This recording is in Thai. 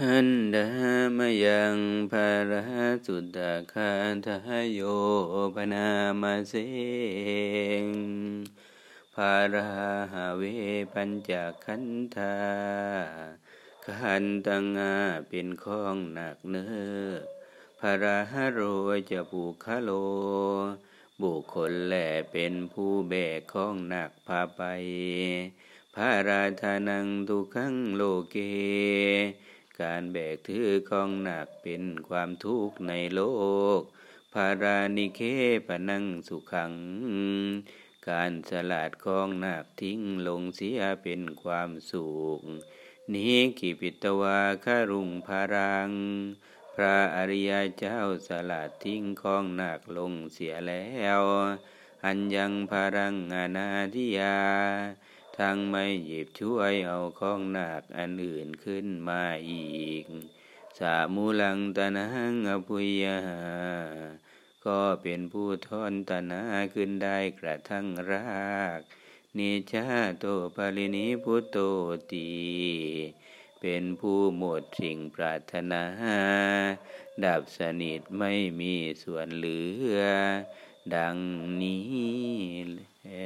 หันดามยังภาระสุดาคาทายโยปนามาเสงภาระหาเวปัญจขันธาขันตังอาเป็นของหนักเนื้อภาระหโรจะผูกขโลบุคคลแหละเป็นผู้แบกของหนักพาไปภาราธานังทุกขังโลเกการแบกถือของหนักเป็นความทุกข์ในโลกภารานิเคปนังสุขังการสลัดของหนักทิ้งลงเสียเป็นความสุขนี้กิปิตวาคารุงภารังพระอริยเจ้าสลัดทิ้งของหนักลงเสียแล้วอันยังภารังอนาธิยาทั้งไม่หยิบช่วยเอาของหนักอันอื่นขึ้นมาอีกสามูลังตนังอภุยยาก็เป็นผู้ทอนตนะขึ้นได้กระทั่งรากนิชาโตปรินิพุโตติเป็นผู้หมดสิ่งปรารถนาดับสนิทไม่มีส่วนเหลือดังนี้